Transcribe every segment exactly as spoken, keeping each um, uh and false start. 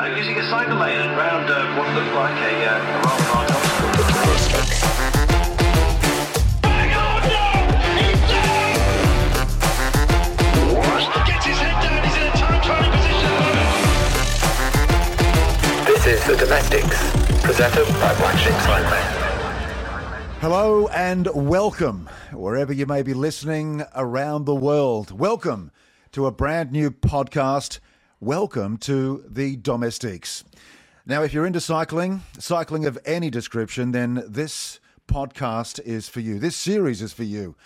uh, using a cyber lane around uh, what looked like a uh, rather large obstacle. Hang on, no! He's down! What? Gets his head down, he's in a time-trial position. This is The Domestics, presented by Black Sheep Cycling. Hello and welcome, wherever you may be listening around the world. Welcome to a brand new podcast. Welcome to The Domestiques. Now, if you're into cycling, cycling of any description, then this podcast is for you. This series is for you.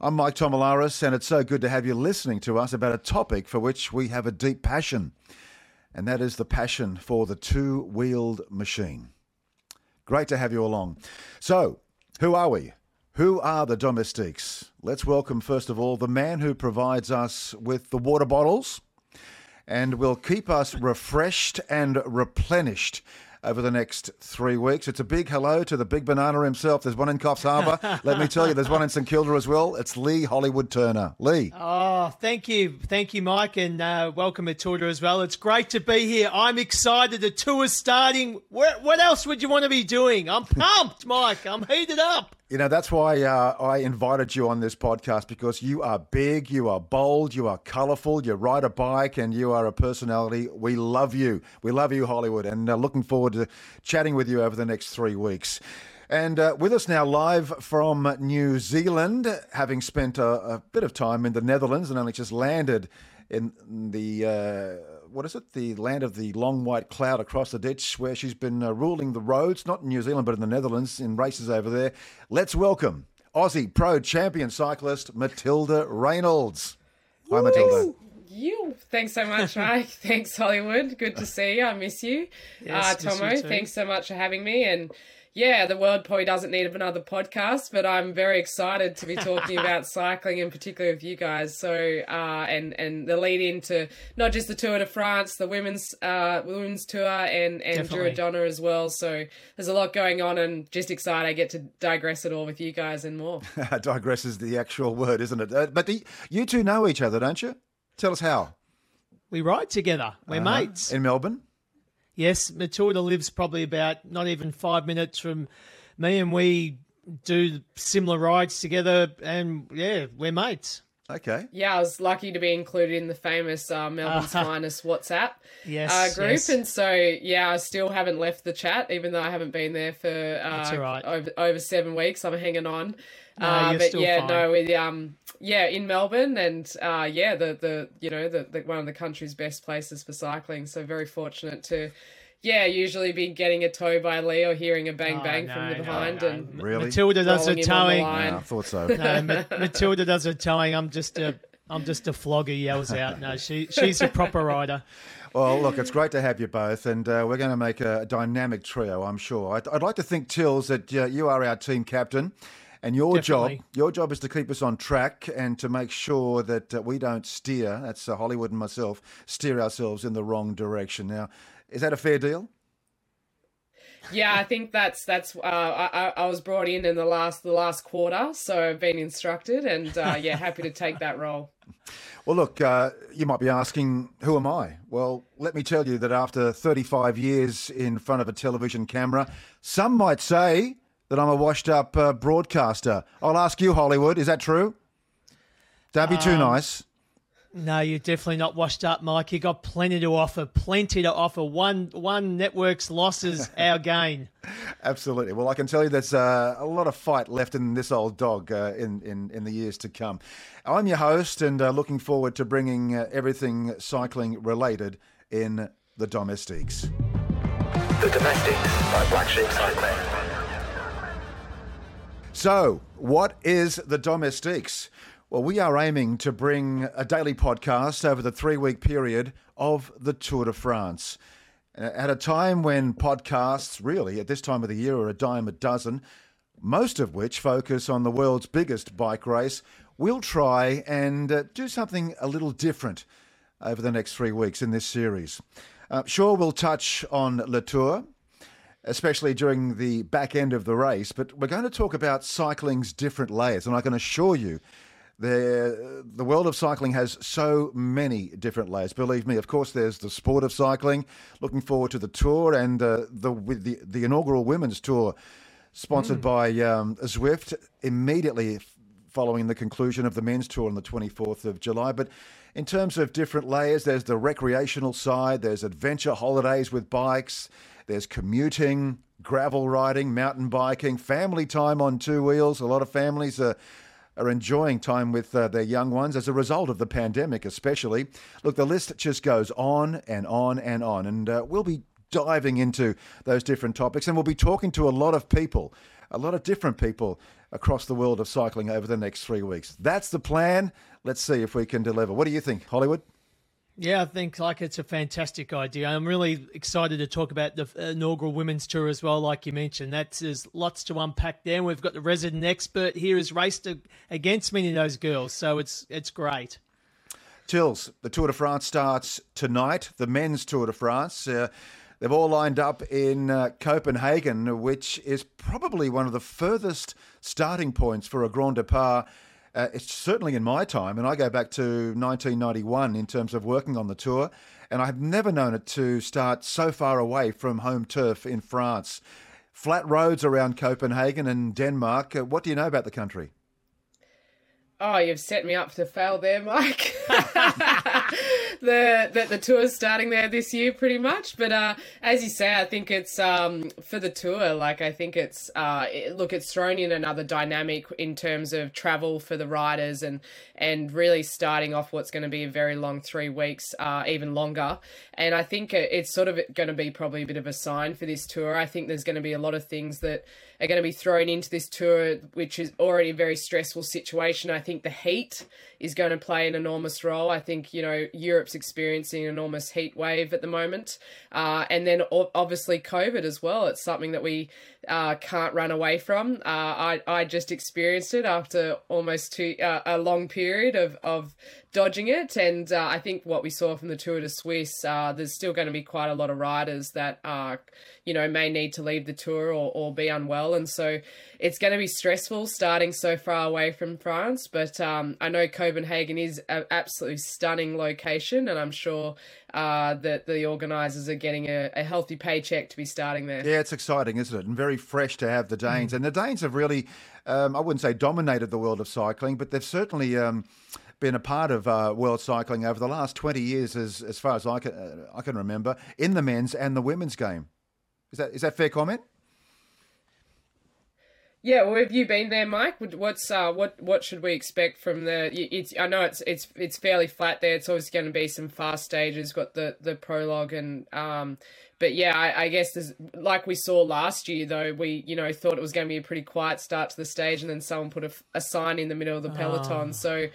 I'm Mike Tomalaris, and it's so good to have you listening to us about a topic for which we have a deep passion, and that is the passion for the two-wheeled machine. Great to have you along. So, who are we? Who are the Domestiques? Let's welcome, first of all, the man who provides us with the water bottles and will keep us refreshed and replenished over the next three weeks. It's a big hello to the big banana himself. There's one in Coffs Harbour. Let me tell you, there's one in St Kilda as well. It's Lee Hollywood-Turner. Lee. Oh, thank you. Thank you, Mike, and uh, welcome, Matilda, as well. It's great to be here. I'm excited. The tour's starting. Where, what else would you want to be doing? I'm pumped, Mike. I'm heated up. You know, that's why uh, I invited you on this podcast, because you are big, you are bold, you are colourful, you ride a bike, and you are a personality. We love you. We love you, Hollywood, and uh, looking forward to chatting with you over the next three weeks. And uh, with us now live from New Zealand, having spent a, a bit of time in the Netherlands and only just landed in the... Uh, what is it, the land of the long white cloud across the ditch, where she's been uh, ruling the roads, not in New Zealand, but in the Netherlands, in races over there. Let's welcome Aussie pro champion cyclist Matilda Raynolds. Hi, Woo! Matilda. You. Thanks so much, Mike. Thanks, Hollywood. Good to see you. I miss you. Yes, uh, Tomo, miss you too. Thanks so much for having me. And yeah, the world probably doesn't need another podcast, but I'm very excited to be talking about cycling, in particular with you guys. So, uh, and and the lead into not just the Tour de France, the women's uh, women's tour, and and Girondona as well. So there's a lot going on, and just excited I get to digress it all with you guys and more. Digress is the actual word, isn't it? Uh, but the, you two know each other, don't you? Tell us how. We ride together. We're uh-huh. mates in Melbourne. Yes, Matilda lives probably about not even five minutes from me, and we do similar rides together, and yeah, we're mates. Okay. Yeah, I was lucky to be included in the famous uh, Melbourne's uh, Finest WhatsApp yes, uh, group, yes. And so yeah, I still haven't left the chat, even though I haven't been there for uh, right. over over seven weeks. I'm hanging on, no, uh, you're but still yeah, fine. no, we um yeah in Melbourne, and uh, yeah, the the you know the, the one of the country's best places for cycling. So very fortunate to. Yeah, usually be getting a tow by Lee or hearing a bang bang oh, no, from the behind. No, no. And really? Matilda does her towing. No, I thought so. No, Ma- Matilda does her towing. I'm just a, I'm just a flogger. Yells out. No, she, she's a proper rider. Well, look, it's great to have you both, and uh, we're going to make a dynamic trio, I'm sure. I'd, I'd like to think, Tills, that uh, you are our team captain, and your Definitely. job, your job is to keep us on track and to make sure that uh, we don't steer. That's uh, Hollywood and myself steer ourselves in the wrong direction now. Is that a fair deal? Yeah, I think that's that's. Uh, I I was brought in in the last the last quarter, so I've been instructed, and uh, yeah, happy to take that role. Well, look, uh, you might be asking, who am I? Well, let me tell you that after thirty-five years in front of a television camera, some might say that I'm a washed-up uh, broadcaster. I'll ask you, Hollywood, is that true? Don't be um... too nice. No, you're definitely not washed up, Mike. You got plenty to offer, plenty to offer. One one network's losses, our gain. Absolutely. Well, I can tell you there's uh, a lot of fight left in this old dog uh, in, in, in the years to come. I'm your host, and uh, looking forward to bringing uh, everything cycling related in The Domestiques. The Domestiques by Black Sheep Cycling. So, what is The Domestiques? Well, we are aiming to bring a daily podcast over the three-week period of the Tour de France. At a time when podcasts, really, at this time of the year, are a dime a dozen, most of which focus on the world's biggest bike race, we'll try and uh, do something a little different over the next three weeks in this series. Uh, sure, we'll touch on Le Tour, especially during the back end of the race, but we're going to talk about cycling's different layers, and I can assure you The, the world of cycling has so many different layers. Believe me, of course, there's the sport of cycling. Looking forward to the tour and uh, the, with the the inaugural women's tour sponsored mm. by um, Zwift immediately following the conclusion of the men's tour on the twenty-fourth of July. But in terms of different layers, there's the recreational side, there's adventure holidays with bikes, there's commuting, gravel riding, mountain biking, family time on two wheels. A lot of families are... are enjoying time with uh, their young ones as a result of the pandemic, especially. Look, the list just goes on and on and on, and uh, we'll be diving into those different topics, and we'll be talking to a lot of people, a lot of different people across the world of cycling over the next three weeks. That's the plan. Let's see if we can deliver. What do you think, Hollywood? Yeah, I think like it's a fantastic idea. I'm really excited to talk about the inaugural women's tour as well, like you mentioned. That is lots to unpack there. We've got the resident expert here who's raced against many of those girls, so it's it's great. Tills, the Tour de France starts tonight, the men's Tour de France. Uh, they've all lined up in uh, Copenhagen, which is probably one of the furthest starting points for a Grand Depart. Uh, it's certainly in my time, and I go back to nineteen ninety-one in terms of working on the tour, and I've never known it to start so far away from home turf in France. Flat roads around Copenhagen and Denmark. Uh, what do you know about the country? Oh, you've set me up to fail there, Mike. The, the, the tour's starting there this year pretty much. But uh, as you say, I think it's um, for the tour, like I think it's, uh, it, look, it's thrown in another dynamic in terms of travel for the riders and, and really starting off what's going to be a very long three weeks, uh, even longer. And I think it's sort of going to be probably a bit of a sign for this tour. I think there's going to be a lot of things that are going to be thrown into this tour, which is already a very stressful situation. I think the heat is going to play an enormous role. I think, you know, Europe's experiencing an enormous heat wave at the moment. Uh, and then obviously COVID as well. It's something that we uh, can't run away from. Uh, I, I just experienced it after almost two, uh, a long period of, of dodging it. And uh, I think what we saw from the Tour de Suisse, uh, there's still going to be quite a lot of riders that, uh, you know, may need to leave the tour or, or be unwell. And so it's going to be stressful starting so far away from France. But um, I know Copenhagen is an absolutely stunning location, and I'm sure uh, that the organisers are getting a, a healthy paycheck to be starting there. Yeah, it's exciting, isn't it? And very fresh to have the Danes. Mm. And the Danes have really, um, I wouldn't say dominated the world of cycling, but they've certainly um, been a part of uh, world cycling over the last twenty years, as as far as I can, uh, I can remember, in the men's and the women's game. Is that is that fair comment? Yeah, well, have you been there, Mike? What's uh, what? What should we expect from the? It's I know it's it's it's fairly flat there. It's always going to be some fast stages. Got the, the prologue and um, but yeah, I, I guess there's like we saw last year though. We you know thought it was going to be a pretty quiet start to the stage, and then someone put a, a sign in the middle of the peloton. Oh. So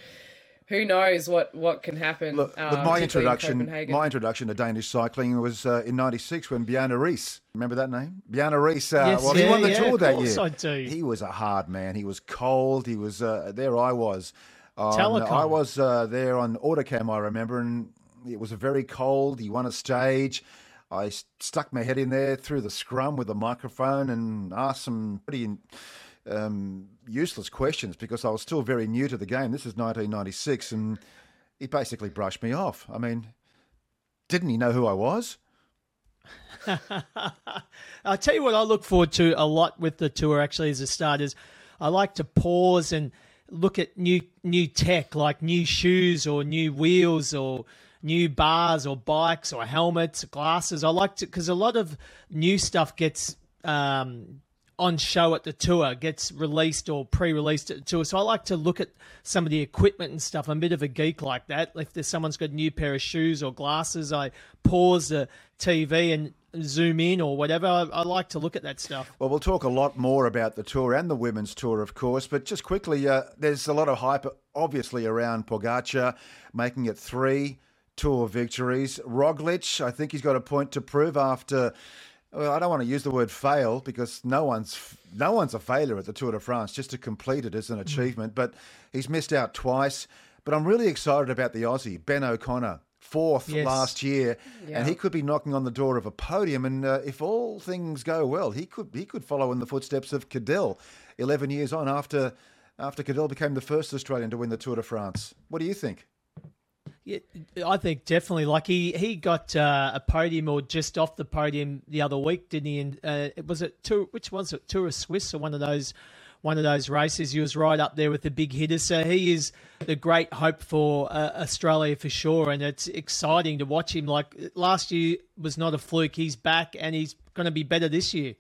who knows what, what can happen? Look, uh, my introduction, in my introduction to Danish cycling was uh, in ninety-six when Bjarne Rees. Remember that name, Bjarne Rees? Uh, yes, well, yeah, he won the yeah, tour that year. I do. He was a hard man. He was cold. He was uh, there. I was. Um, I was uh, there on Autocam, I remember, and it was a very cold. He won a stage. I stuck my head in there through the scrum with a microphone and asked some pretty. Um, useless questions because I was still very new to the game. This is nineteen ninety-six, and he basically brushed me off. I mean, didn't he know who I was? I'll tell you what I look forward to a lot with the tour, actually, as a start is I like to pause and look at new new tech, like new shoes or new wheels or new bars or bikes or helmets or glasses. I like to, because a lot of new stuff gets... Um, on show at the tour, gets released or pre-released at the tour. So I like to look at some of the equipment and stuff. I'm a bit of a geek like that. If there's someone's got a new pair of shoes or glasses, I pause the T V and zoom in or whatever. I, I like to look at that stuff. Well, we'll talk a lot more about the tour and the women's tour, of course, but just quickly, uh, there's a lot of hype, obviously, around Pogačar, making it three tour victories. Roglic, I think he's got a point to prove after... Well, I don't want to use the word fail because no one's no one's a failure at the Tour de France. Just to complete it is an achievement, but he's missed out twice. But I'm really excited about the Aussie, Ben O'Connor, fourth yes. last year, yeah. and he could be knocking on the door of a podium. And uh, if all things go well, he could he could follow in the footsteps of Cadel eleven years on after after Cadel became the first Australian to win the Tour de France. What do you think? Yeah, I think definitely. Like he, he got uh, a podium or just off the podium the other week, didn't he? And uh, was it Tour? Which was it? Tour of Swiss or one of those, one of those races? He was right up there with the big hitters. So he is the great hope for uh, Australia for sure. And it's exciting to watch him. Like last year was not a fluke. He's back and he's going to be better this year.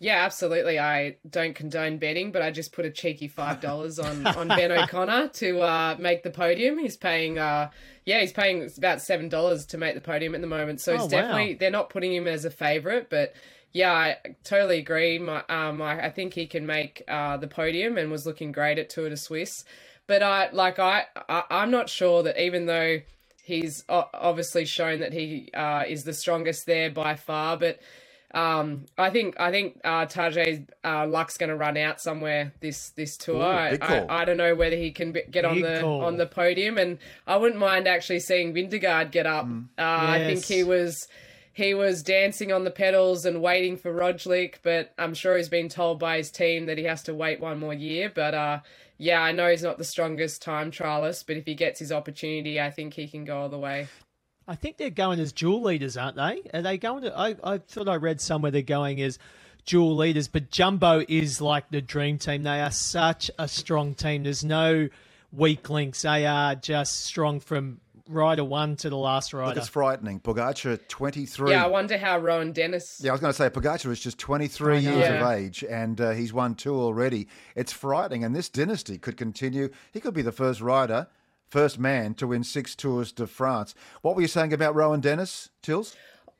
Yeah, absolutely. I don't condone betting, but I just put a cheeky five dollars on, on Ben O'Connor to uh, make the podium. He's paying, uh, yeah, he's paying about seven dollars to make the podium at the moment. So oh, it's definitely, wow. They're not putting him as a favourite, but yeah, I totally agree. My, um, I, I think he can make uh, the podium and was looking great at Tour de Suisse. But I, like I, I, I'm not sure that even though he's obviously shown that he uh, is the strongest there by far, but Um, I think I think uh, Tajay's uh, luck's going to run out somewhere this this tour. Ooh, I, I, I don't know whether he can be, get on big the call. on the podium, and I wouldn't mind actually seeing Vindegaard get up. Mm. Uh, yes. I think he was he was dancing on the pedals and waiting for Roglic, but I'm sure he's been told by his team that he has to wait one more year. But uh, yeah, I know he's not the strongest time trialist, but if he gets his opportunity, I think he can go all the way. I think they're going as dual leaders, aren't they? Are they going to? I, I thought I read somewhere they're going as dual leaders, but Jumbo is like the dream team. They are such a strong team. There's no weak links. They are just strong from rider one to the last rider. Look, it's frightening. Pogačar, twenty-three. Yeah, I wonder how Rohan Dennis. Yeah, I was going to say Pogačar is just twenty-three years yeah. of age, and uh, he's won two already. It's frightening, and this dynasty could continue. He could be the first rider. First man to win six Tours de France. What were you saying about Rohan Dennis, Tills?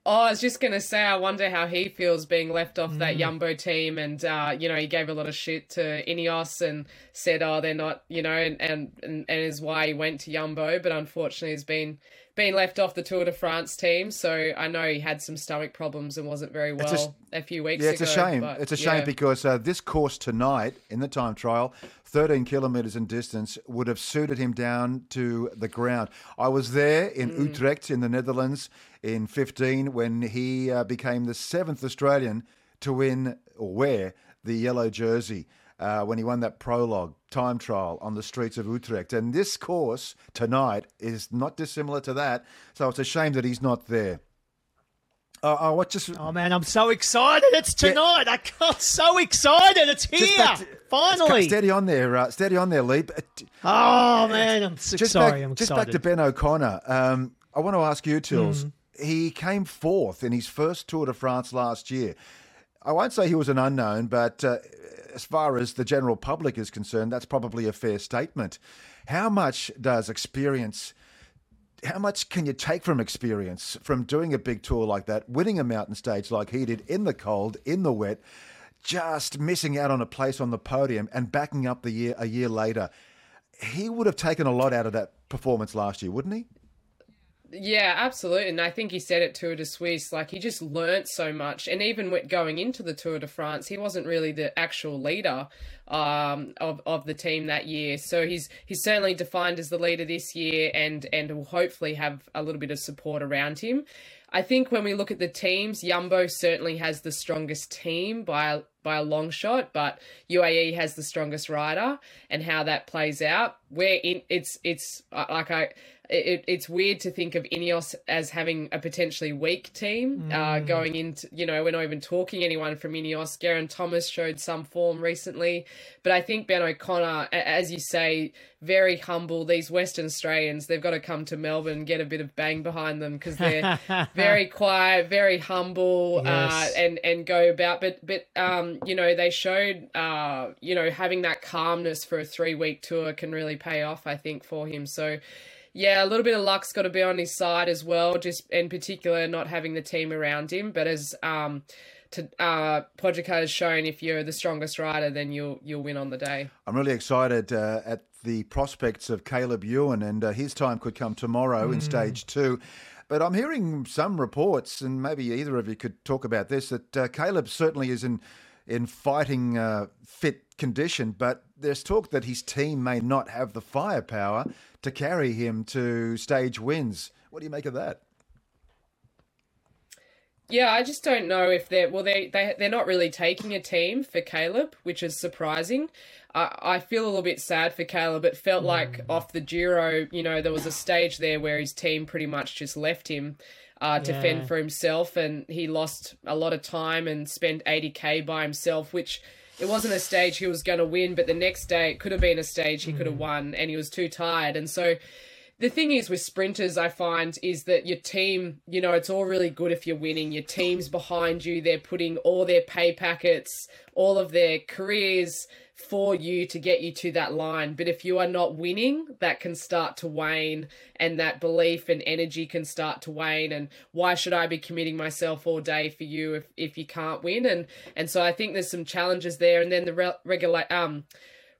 Oh, I was just going to say, I wonder how he feels being left off mm. that Jumbo team. And, uh, you know, he gave a lot of shit to Ineos and said, oh, they're not, you know, and, and, and, and is why he went to Jumbo. But unfortunately, he's been, been left off the Tour de France team. So I know he had some stomach problems and wasn't very well a, a few weeks yeah, it's ago. A shame. But, it's a shame yeah. because uh, this course tonight in the time trial, thirteen kilometres in distance, would have suited him down to the ground. I was there in mm. Utrecht in the Netherlands in fifteen when he uh, became the seventh Australian to win or wear the yellow jersey uh, when he won that prologue time trial on the streets of Utrecht. And this course tonight is not dissimilar to that. So it's a shame that he's not there. Uh, I watch this. Oh, man, I'm so excited. It's tonight. Yeah. I'm so excited. It's here. That, Finally. It's steady on there. Uh, steady on there, Lee. Oh, man. I'm so just sorry. Back, I'm just excited. Back to Ben O'Connor. Um, I want to ask you, Tills. Mm. He came fourth in his first Tour de France last year. I won't say he was an unknown, but uh, as far as the general public is concerned, that's probably a fair statement. How much does experience, how much can you take from experience from doing a big tour like that, winning a mountain stage like he did in the cold, in the wet, just missing out on a place on the podium and backing up the year a year later? He would have taken a lot out of that performance last year, wouldn't he? Yeah, absolutely. And I think he said at Tour de Suisse, like he just learnt so much. And even with going into the Tour de France, he wasn't really the actual leader um, of, of the team that year. So he's he's certainly defined as the leader this year and, and will hopefully have a little bit of support around him. I think when we look at the teams, Jumbo certainly has the strongest team by a, by a long shot, but U A E has the strongest rider, and how that plays out. Where in, it's it's like I, it, it's weird to think of Ineos as having a potentially weak team mm. uh, going into. You know, we're not even talking anyone from Ineos. Geraint Thomas showed some form recently, but I think Ben O'Connor, as you say, very humble. These Western Australians, they've got to come to Melbourne, get a bit of bang behind them because they're very quiet, very humble, yes. uh, and and go about. But but um, you know, they showed uh, you know, having that calmness for a three week tour can really pay off, I think, for him. So yeah, a little bit of luck's got to be on his side as well. Just in particular, not having the team around him. But as um, to uh, Pogačar has shown, if you're the strongest rider, then you'll you'll win on the day. I'm really excited uh, at the prospects of Caleb Ewan, and uh, his time could come tomorrow mm. in stage two. But I'm hearing some reports, and maybe either of you could talk about this, that uh, Caleb certainly is in in fighting uh, fit condition, but there's talk that his team may not have the firepower to carry him to stage wins. What do you make of that? Yeah, I just don't know if they're, well, they, they, they're not really taking a team for Caleb, which is surprising. I, I feel a little bit sad for Caleb. It felt like off the Giro, you know, there was a stage there where his team pretty much just left him uh, to yeah. fend for himself, and he lost a lot of time and spent eighty K by himself, which it wasn't a stage he was going to win, but the next day it could have been a stage he mm. could have won, and he was too tired. And so the thing is with sprinters, I find, is that your team, you know, it's all really good if you're winning. Your team's behind you. They're putting all their pay packets, all of their careers for you to get you to that line. But if you are not winning, that can start to wane, and that belief and energy can start to wane. And why should I be committing myself all day for you if, if you can't win? And and so I think there's some challenges there. And then the re- regular... Um,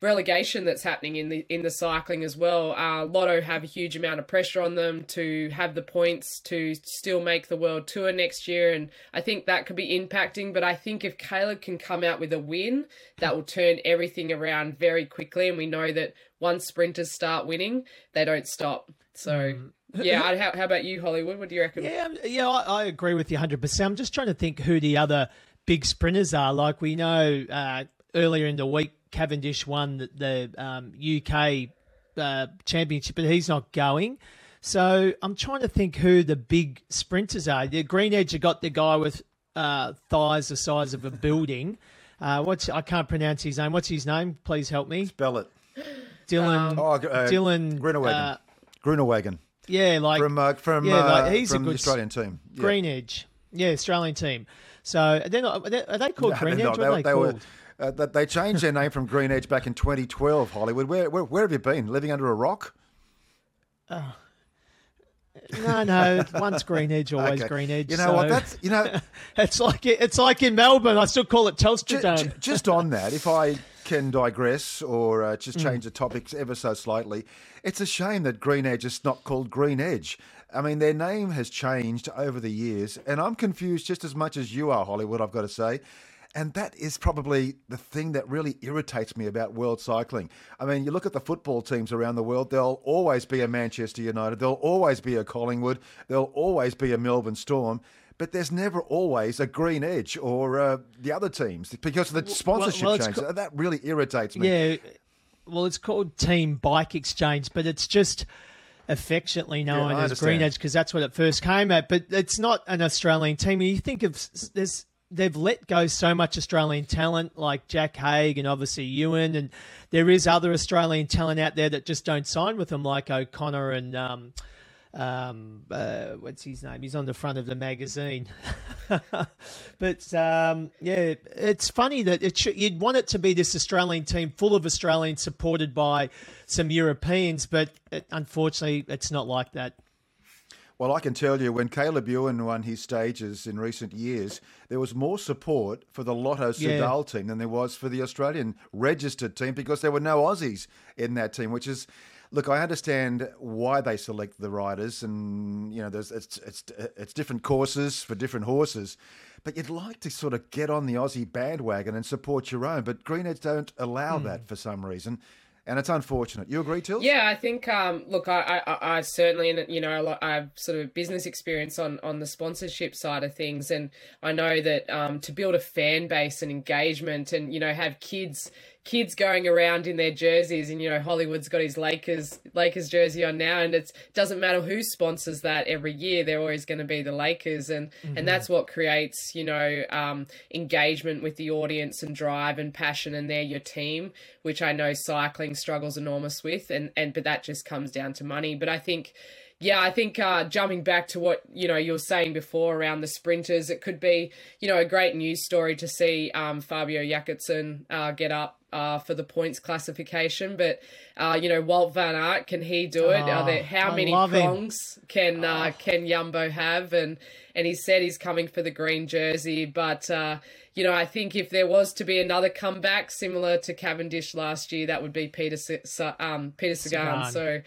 relegation that's happening in the in the cycling as well. Uh, Lotto have a huge amount of pressure on them to have the points to still make the World Tour next year, and I think that could be impacting. But I think if Caleb can come out with a win, that will turn everything around very quickly, and we know that once sprinters start winning, they don't stop. So yeah, I, how, how about you, Hollywood? What do you reckon? Yeah, yeah, I, I agree with you one hundred percent. I'm just trying to think who the other big sprinters are. Like we know uh, earlier in the week, Cavendish won the, the um, U K uh, championship, but he's not going. So I'm trying to think who the big sprinters are. The Green Edge have got the guy with uh, thighs the size of a building. Uh, what's I can't pronounce his name. What's his name? Please help me. Spell it. Dylan. Um, oh, uh, Dylan Groenewegen. Uh, Groenewegen. Yeah, like from uh, from, yeah, like he's uh, from a good the Australian team. Yeah. Green Edge. Yeah, Australian team. So they're not, are they called no, Green Edge? What they, are they, they called? Were, Uh, they changed their name from Green Edge back in twenty twelve, Hollywood. Where, where where have you been? Living under a rock? Oh. No, no. Once Green Edge, always okay. Green Edge. You know so. what? That's you know, it's like it's like in Melbourne. I still call it Telstra Dome. J- j- just on that, if I can digress or uh, just change mm. the topics ever so slightly, it's a shame that Green Edge is not called Green Edge. I mean, their name has changed over the years, and I'm confused just as much as you are, Hollywood, I've got to say. And that is probably the thing that really irritates me about world cycling. I mean, you look at the football teams around the world, there'll always be a Manchester United, there'll always be a Collingwood, there'll always be a Melbourne Storm, but there's never always a Green Edge or uh, the other teams because of the sponsorship well, well, changes. Co- that really irritates me. Yeah, well, it's called Team Bike Exchange, but it's just affectionately known yeah, as Green Edge because that's what it first came at. But it's not an Australian team. You think of this... They've let go so much Australian talent like Jack Haig and obviously Ewan, and there is other Australian talent out there that just don't sign with them, like O'Connor and um, um, uh, what's his name? He's on the front of the magazine. But um, yeah, it's funny that it should, you'd want it to be this Australian team full of Australians supported by some Europeans, but it, unfortunately, it's not like that. Well, I can tell you when Caleb Ewan won his stages in recent years, there was more support for the Lotto Soudal yeah. team than there was for the Australian registered team because there were no Aussies in that team, which is, look, I understand why they select the riders and, you know, there's it's it's it's different courses for different horses, but you'd like to sort of get on the Aussie bandwagon and support your own, but Greenheads don't allow mm. that for some reason. And it's unfortunate. You agree, Till? Yeah, I think, um, look, I, I, I certainly, you know, I have sort of business experience on, on the sponsorship side of things. And I know that um, to build a fan base and engagement and, you know, have kids kids going around in their jerseys and, you know, Hollywood's got his Lakers Lakers jersey on now, and it doesn't matter who sponsors that every year. They're always going to be the Lakers. And, mm-hmm. and that's what creates, you know, um, engagement with the audience and drive and passion. And they're your team, which I know cycling struggles enormous with. And, and but that just comes down to money. But I think... Yeah, I think uh, jumping back to what, you know, you were saying before around the sprinters, it could be, you know, a great news story to see um, Fabio Jakobsen uh, get up uh, for the points classification. But, uh, you know, Wout Van Aert, can he do it? Oh, Are there, how I many prongs him. can uh, oh. can Jumbo have? And, and he said he's coming for the green jersey. But, uh, you know, I think if there was to be another comeback similar to Cavendish last year, that would be Peter, um, Peter Sagan. So...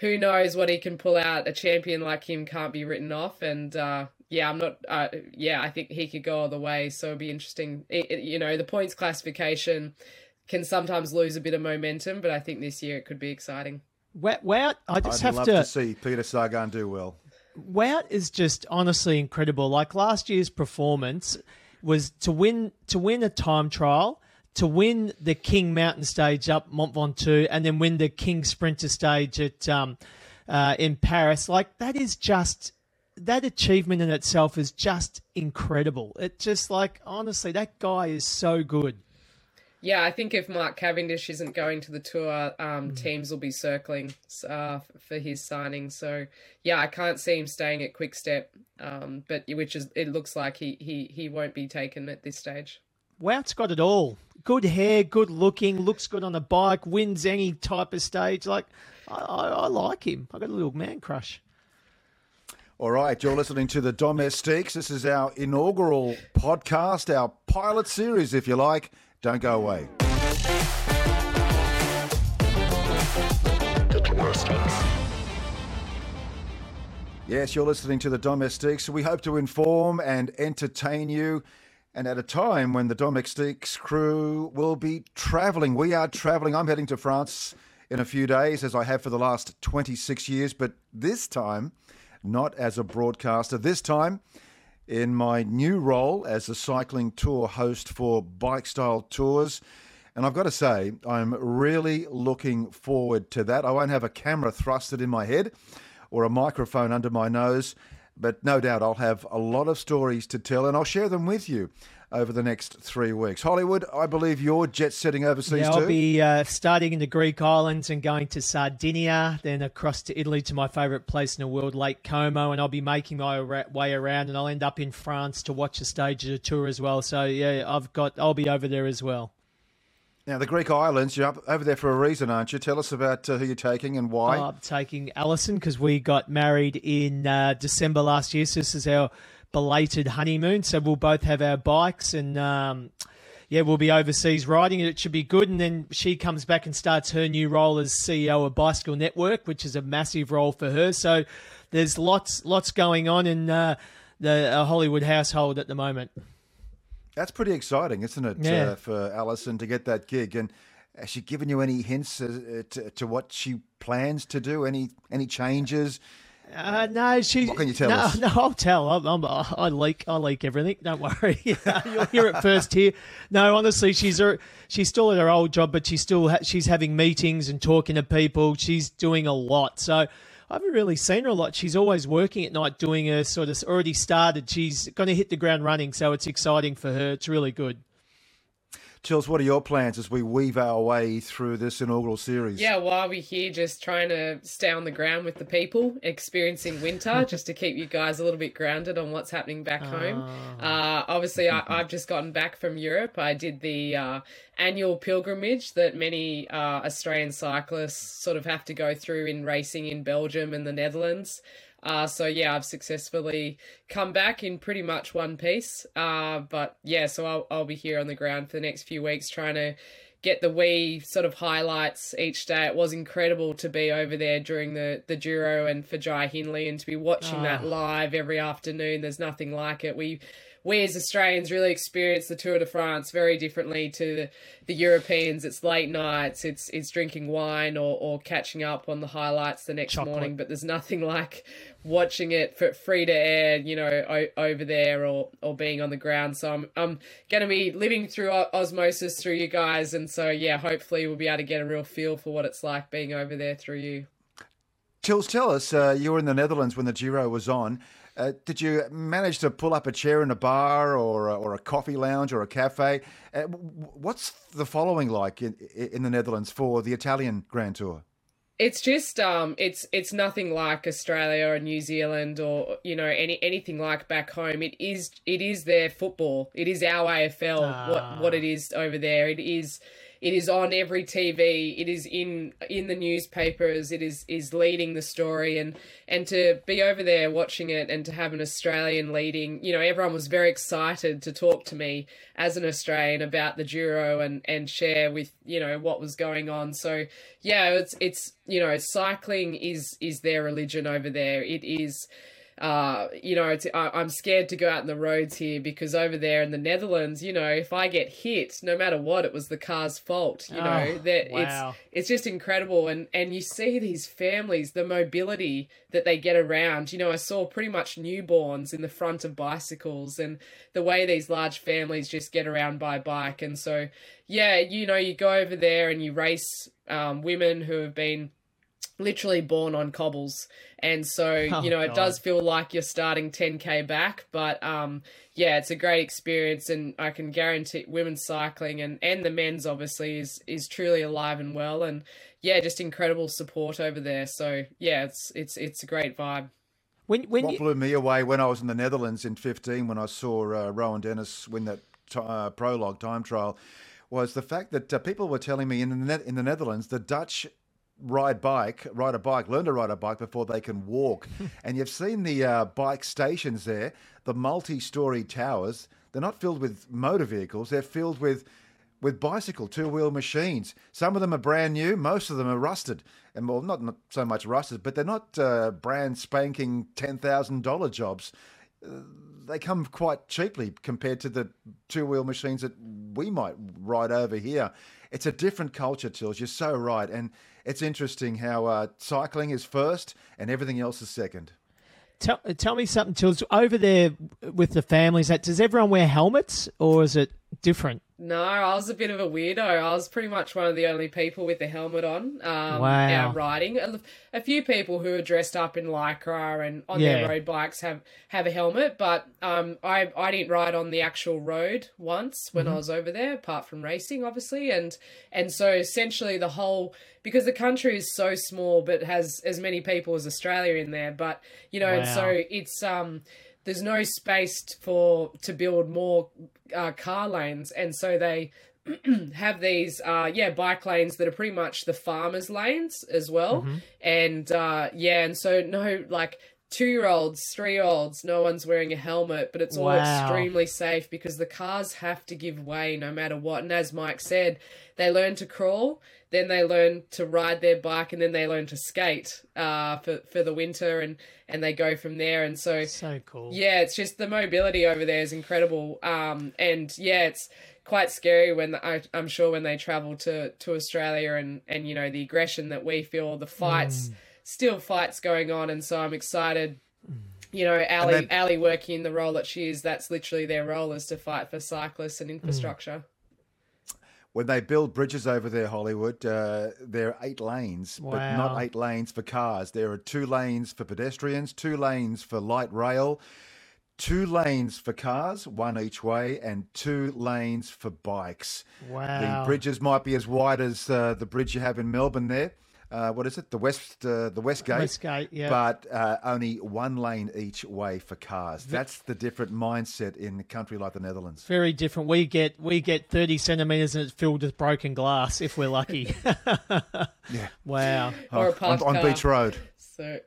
Who knows what he can pull out? A champion like him can't be written off. And uh, yeah, I'm not. Uh, yeah, I think he could go all the way. So it'd be interesting. It, it, you know, the points classification can sometimes lose a bit of momentum, but I think this year it could be exciting. Well, well I just I'd have love to... to see Peter Sagan do well. Wout is just honestly incredible. Like last year's performance was to win to win a time trial, to win the King Mountain Stage up Mont Ventoux, and then win the King Sprinter Stage at um, uh, in Paris. Like that is just that achievement in itself is just incredible. It just like honestly, that guy is so good. Yeah, I think if Mark Cavendish isn't going to the tour, um, teams will be circling uh, for his signing. So, yeah, I can't see him staying at Quick Step, um, but which is it looks like he he he won't be taken at this stage. Wout's got it all. Good hair, good looking, looks good on a bike, wins any type of stage. Like, I, I, I like him. I got a little man crush. All right, you're listening to The Domestiques. This is our inaugural podcast, our pilot series, if you like. Don't go away. The Domestiques. Yes, you're listening to The Domestiques. We hope to inform and entertain you. And at a time when The Domestiques crew will be travelling. We are travelling. I'm heading to France in a few days, as I have for the last twenty-six years. But this time, not as a broadcaster. This time, in my new role as the cycling tour host for Bike Style Tours. And I've got to say, I'm really looking forward to that. I won't have a camera thrusted in my head or a microphone under my nose, but no doubt I'll have a lot of stories to tell, and I'll share them with you over the next three weeks. Hollywood, I believe you're jet-setting overseas yeah, I'll too. I'll be uh, starting in the Greek islands and going to Sardinia, then across to Italy to my favourite place in the world, Lake Como, and I'll be making my way around, and I'll end up in France to watch a stage of the tour as well. So, yeah, I've got, I'll be over there as well. Now, the Greek islands, you're up over there for a reason, aren't you? Tell us about uh, who you're taking and why. Oh, I'm taking Alison because we got married in uh, December last year, so this is our belated honeymoon. So we'll both have our bikes and, um, yeah, we'll be overseas riding. It should be good. And then she comes back and starts her new role as C E O of Bicycle Network, which is a massive role for her. So there's lots lots going on in uh, the uh, Hollywood household at the moment. That's pretty exciting, isn't it, yeah. uh, for Alison to get that gig? And has she given you any hints uh, to, to what she plans to do? Any any changes? Uh, no, she. What can you tell no, us? No, I'll tell. I'm, I'm, I leak. I leak everything. Don't worry. You'll hear it first here. No, honestly, she's her, she's still at her old job, but she's still ha- she's having meetings and talking to people. She's doing a lot. So I haven't really seen her a lot. She's always working at night doing her sort of already started. She's going to hit the ground running, so it's exciting for her. It's really good. Chills, what are your plans as we weave our way through this inaugural series? Yeah, while we're here, just trying to stay on the ground with the people, experiencing winter, just to keep you guys a little bit grounded on what's happening back oh. home. Uh, obviously, I, I've just gotten back from Europe. I did the uh, annual pilgrimage that many uh, Australian cyclists sort of have to go through in racing in Belgium and the Netherlands. Uh, so, yeah, I've successfully come back in pretty much one piece. Uh, but, yeah, so I'll, I'll be here on the ground for the next few weeks trying to get the wee sort of highlights each day. It was incredible to be over there during the, the Giro and for Jai Hindley and to be watching oh. that live every afternoon. There's nothing like it. We... We as Australians really experience the Tour de France very differently to the, the Europeans. It's late nights, it's it's drinking wine or, or catching up on the highlights the next Chocolate. morning. But there's nothing like watching it for free to air, you know, o- over there or or being on the ground. So I'm I'm going to be living through osmosis through you guys, and so yeah, hopefully we'll be able to get a real feel for what it's like being over there through you. Tills, tell us, uh, you were in the Netherlands when the Giro was on. Uh, did you manage to pull up a chair in a bar or or a coffee lounge or a cafe? Uh, what's the following like in in the Netherlands for the Italian Grand Tour? It's just um, it's it's nothing like Australia or New Zealand or you know any anything like back home. It is it is their football. It is our A F L. Ah. What what it is over there. It is. It is on every T V. It is in in the newspapers. It is is leading the story, and and to be over there watching it, and to have an Australian leading. You know, everyone was very excited to talk to me as an Australian about the Giro and and share with you know what was going on. So yeah, it's it's you know cycling is is their religion over there. It is. uh, you know, it's, I, I'm scared to go out in the roads here because over there in the Netherlands, you know, if I get hit, no matter what, it was the car's fault, you oh, know, that wow. it's, it's just incredible. And, and you see these families, the mobility that they get around, you know, I saw pretty much newborns in the front of bicycles and the way these large families just get around by bike. And so, yeah, you know, you go over there and you race um, women who have been literally born on cobbles. And so, oh, you know, it God. does feel like you're starting ten K back, but um, yeah, it's a great experience. And I can guarantee women's cycling and, and the men's obviously is, is truly alive and well. And yeah, just incredible support over there. So yeah, it's, it's, it's a great vibe. When, when what you... blew me away when I was in the Netherlands in fifteen, when I saw uh, Rohan Dennis win that t- uh, prologue time trial, was the fact that uh, people were telling me in the net, in the Netherlands, the Dutch ride bike, ride a bike, learn to ride a bike before they can walk. And you've seen the uh, bike stations there, the multi-story towers. They're not filled with motor vehicles. They're filled with with bicycle, two-wheel machines. Some of them are brand new. Most of them are rusted. And well, not, not so much rusted, but they're not uh, brand spanking ten thousand dollars jobs. Uh, they come quite cheaply compared to the two-wheel machines that we might ride over here. It's a different culture, Tills. You're so right. And it's interesting how uh, cycling is first and everything else is second. Tell, tell me something, Tills. Over there with the families, that does everyone wear helmets or is it different? No, I was a bit of a weirdo. I was pretty much one of the only people with the helmet on. Um, wow. Out riding. A, a few people who are dressed up in lycra and on yeah. their road bikes have, have a helmet, but um, I I didn't ride on the actual road once when mm-hmm. I was over there, apart from racing, obviously. And and so essentially the whole, because the country is so small, but has as many people as Australia in there. But you know, wow. so it's um. There's no space for to build more uh, car lanes, and so they have these uh, yeah bike lanes that are pretty much the farmers' lanes as well, mm-hmm. and uh, yeah, and so no like two-year-olds, three-year-olds, no one's wearing a helmet, but it's all wow. extremely safe because the cars have to give way no matter what. And as Mike said, they learn to crawl, then they learn to ride their bike, and then they learn to skate uh, for, for the winter, and, and they go from there. And so, so cool. yeah, it's just the mobility over there is incredible. Um, and, yeah, it's quite scary when the, I, I'm sure when they travel to, to Australia and, and, you know, the aggression that we feel, the fights, mm. still fights going on. And so I'm excited. You know, Ali, then, Ali working in the role that she is, that's literally their role, is to fight for cyclists and infrastructure. Mm. When they build bridges over there, Hollywood, uh, there are eight lanes, wow. but not eight lanes for cars. There are two lanes for pedestrians, two lanes for light rail, two lanes for cars, one each way, and two lanes for bikes. Wow. The bridges might be as wide as uh, the bridge you have in Melbourne there. Uh, what is it? The West, uh, the West Gate. West Gate, yeah. But uh, only one lane each way for cars. That's the different mindset in a country like the Netherlands. Very different. We get we get thirty centimeters and it's filled with broken glass if we're lucky. yeah. Wow. Or a parked car. On Beach Road. So.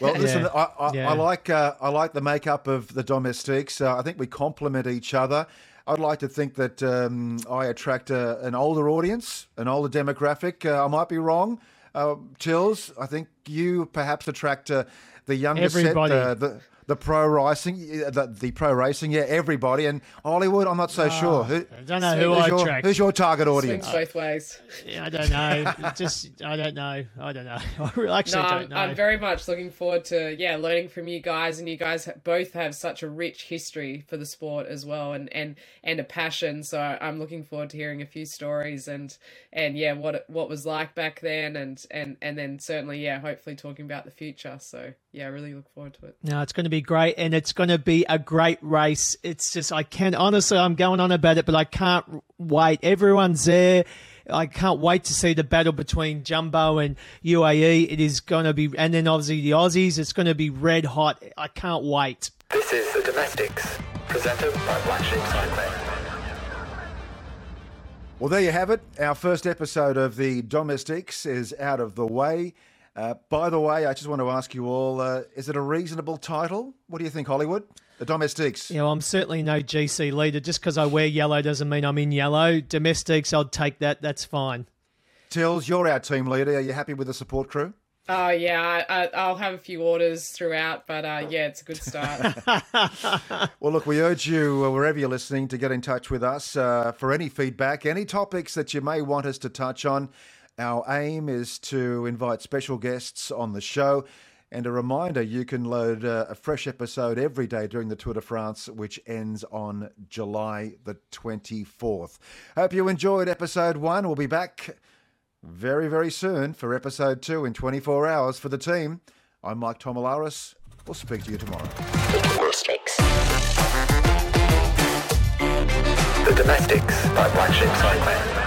Well, listen, yeah. I, I, yeah. I like uh, I like the makeup of the Domestiques. Uh, I think we complement each other. I'd like to think that um, I attract a, an older audience, an older demographic. Uh, I might be wrong. Uh, Tills, I think you perhaps attract uh, the younger everybody. set, uh, the the pro racing, the, the pro racing, yeah, everybody. And Hollywood, I'm not so oh, sure. Who, I don't know so who I your, attract. Who's your target audience? Swings both ways. I don't know. Just I don't know. I don't know. I actually no, I'm, don't know. I'm very much looking forward to yeah learning from you guys, and you guys both have such a rich history for the sport as well, and and, and a passion. So I'm looking forward to hearing a few stories and and yeah what it, what was like back then, and and and then certainly yeah hopefully talking about the future. So yeah, I really look forward to it. No, it's going to be great, and it's going to be a great race. It's just, I can honestly, I'm going on about it, but I can't wait. Everyone's there. I can't wait to see the battle between Jumbo and U A E. It is going to be, and then obviously the Aussies, it's going to be red hot. I can't wait. This is The Domestics, presented by Black Sheep Cycling. Well, there you have it. Our first episode of The Domestics is out of the way. Uh, by the way, I just want to ask you all, uh, is it a reasonable title? What do you think, Hollywood? The Domestiques. You know, I'm certainly no G C leader. Just because I wear yellow doesn't mean I'm in yellow. Domestiques, I'll take that. That's fine. Tills, you're our team leader. Are you happy with the support crew? Oh, yeah, I, I'll have a few orders throughout, but uh, yeah, it's a good start. Well, look, we urge you, uh, wherever you're listening, to get in touch with us uh, for any feedback, any topics that you may want us to touch on. Our aim is to invite special guests on the show. And a reminder, you can load uh, a fresh episode every day during the Tour de France, which ends on July the twenty-fourth. Hope you enjoyed episode one. We'll be back very, very soon for episode two in twenty-four hours. For the team, I'm Mike Tomalaris. We'll speak to you tomorrow. The Domestics. The Domestics by Black Sheep Cycling.